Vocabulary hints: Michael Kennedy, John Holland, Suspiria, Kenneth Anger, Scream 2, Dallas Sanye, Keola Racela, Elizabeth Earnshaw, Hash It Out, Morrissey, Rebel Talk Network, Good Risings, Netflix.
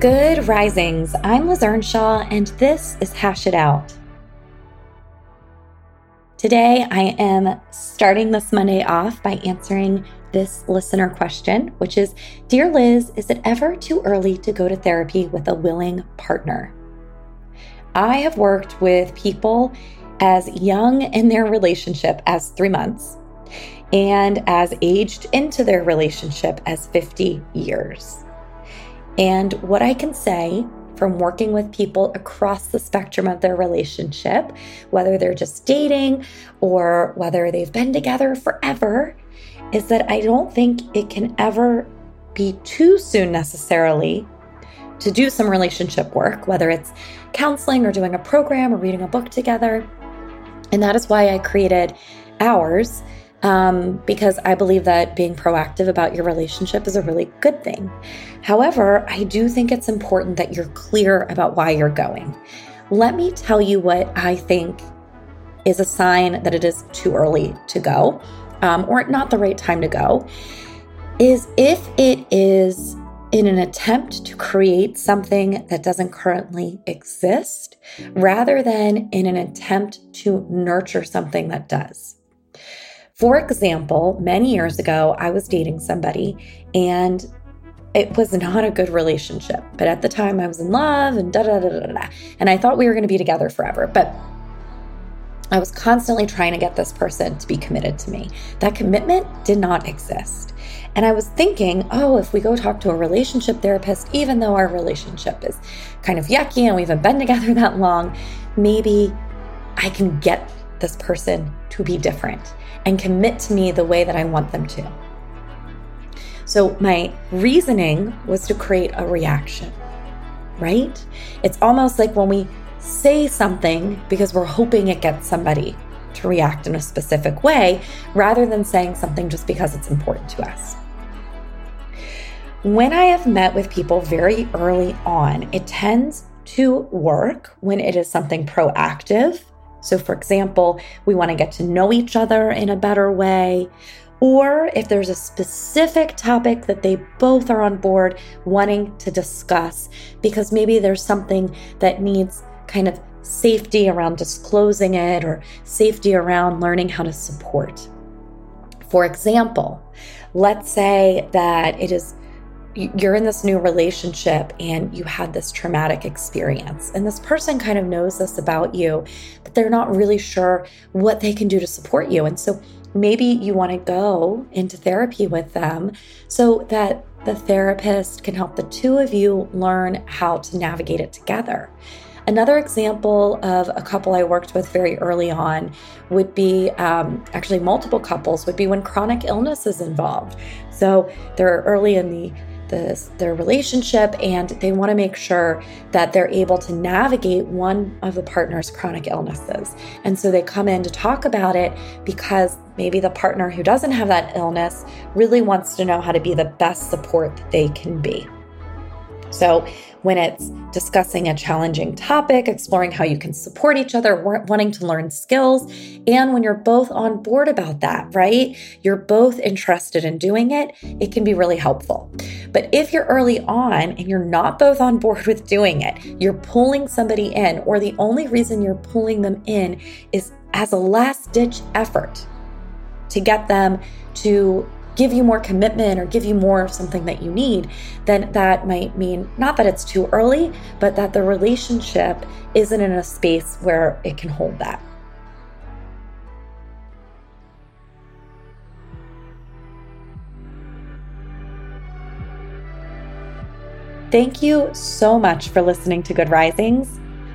Good Risings. I'm Liz Earnshaw, and this is Hash It Out. Today, I am starting this Monday off by answering this listener question, which is, Dear Liz, is it ever too early to go to therapy with a willing partner? I have worked with people as young in their relationship as 3 months and as aged into their relationship as 50 years. And what I can say from working with people across the spectrum of their relationship, whether they're just dating or whether they've been together forever, is that I don't think it can ever be too soon necessarily to do some relationship work, whether it's counseling or doing a program or reading a book together. And that is why I created ours, because I believe that being proactive about your relationship is a really good thing. However, I do think it's important that you're clear about why you're going. Let me tell you what I think is a sign that it is too early to go, or not the right time to go, is if it is in an attempt to create something that doesn't currently exist, rather than in an attempt to nurture something that does. For example, many years ago, I was dating somebody and it was not a good relationship. But at the time I was in love and and I thought we were going to be together forever. But I was constantly trying to get this person to be committed to me. That commitment did not exist. And I was thinking, oh, if we go talk to a relationship therapist, even though our relationship is kind of yucky and we haven't been together that long, maybe I can get this person to be different and commit to me the way that I want them to. So my reasoning was to create a reaction, right? It's almost like when we say something because we're hoping it gets somebody to react in a specific way, rather than saying something just because it's important to us. When I have met with people very early on, it tends to work when it is something proactive. So for example, we want to get to know each other in a better way, or if there's a specific topic that they both are on board wanting to discuss, because maybe there's something that needs kind of safety around disclosing it or safety around learning how to support. For example, let's say that it is you're in this new relationship and you had this traumatic experience, and this person kind of knows this about you, but they're not really sure what they can do to support you. And so maybe you want to go into therapy with them so that the therapist can help the two of you learn how to navigate it together. Another example of a couple I worked with very early on would be, actually multiple couples, would be when chronic illness is involved. So they're early in their relationship and they want to make sure that they're able to navigate one of the partner's chronic illnesses. And so they come in to talk about it because maybe the partner who doesn't have that illness really wants to know how to be the best support that they can be. So when it's discussing a challenging topic, exploring how you can support each other, wanting to learn skills, and when you're both on board about that, right? You're both interested in doing it, it can be really helpful. But if you're early on and you're not both on board with doing it, you're pulling somebody in, or the only reason you're pulling them in is as a last-ditch effort to get them to give you more commitment or give you more of something that you need, then that might mean not that it's too early, but that the relationship isn't in a space where it can hold that. Thank you so much for listening to Good Risings.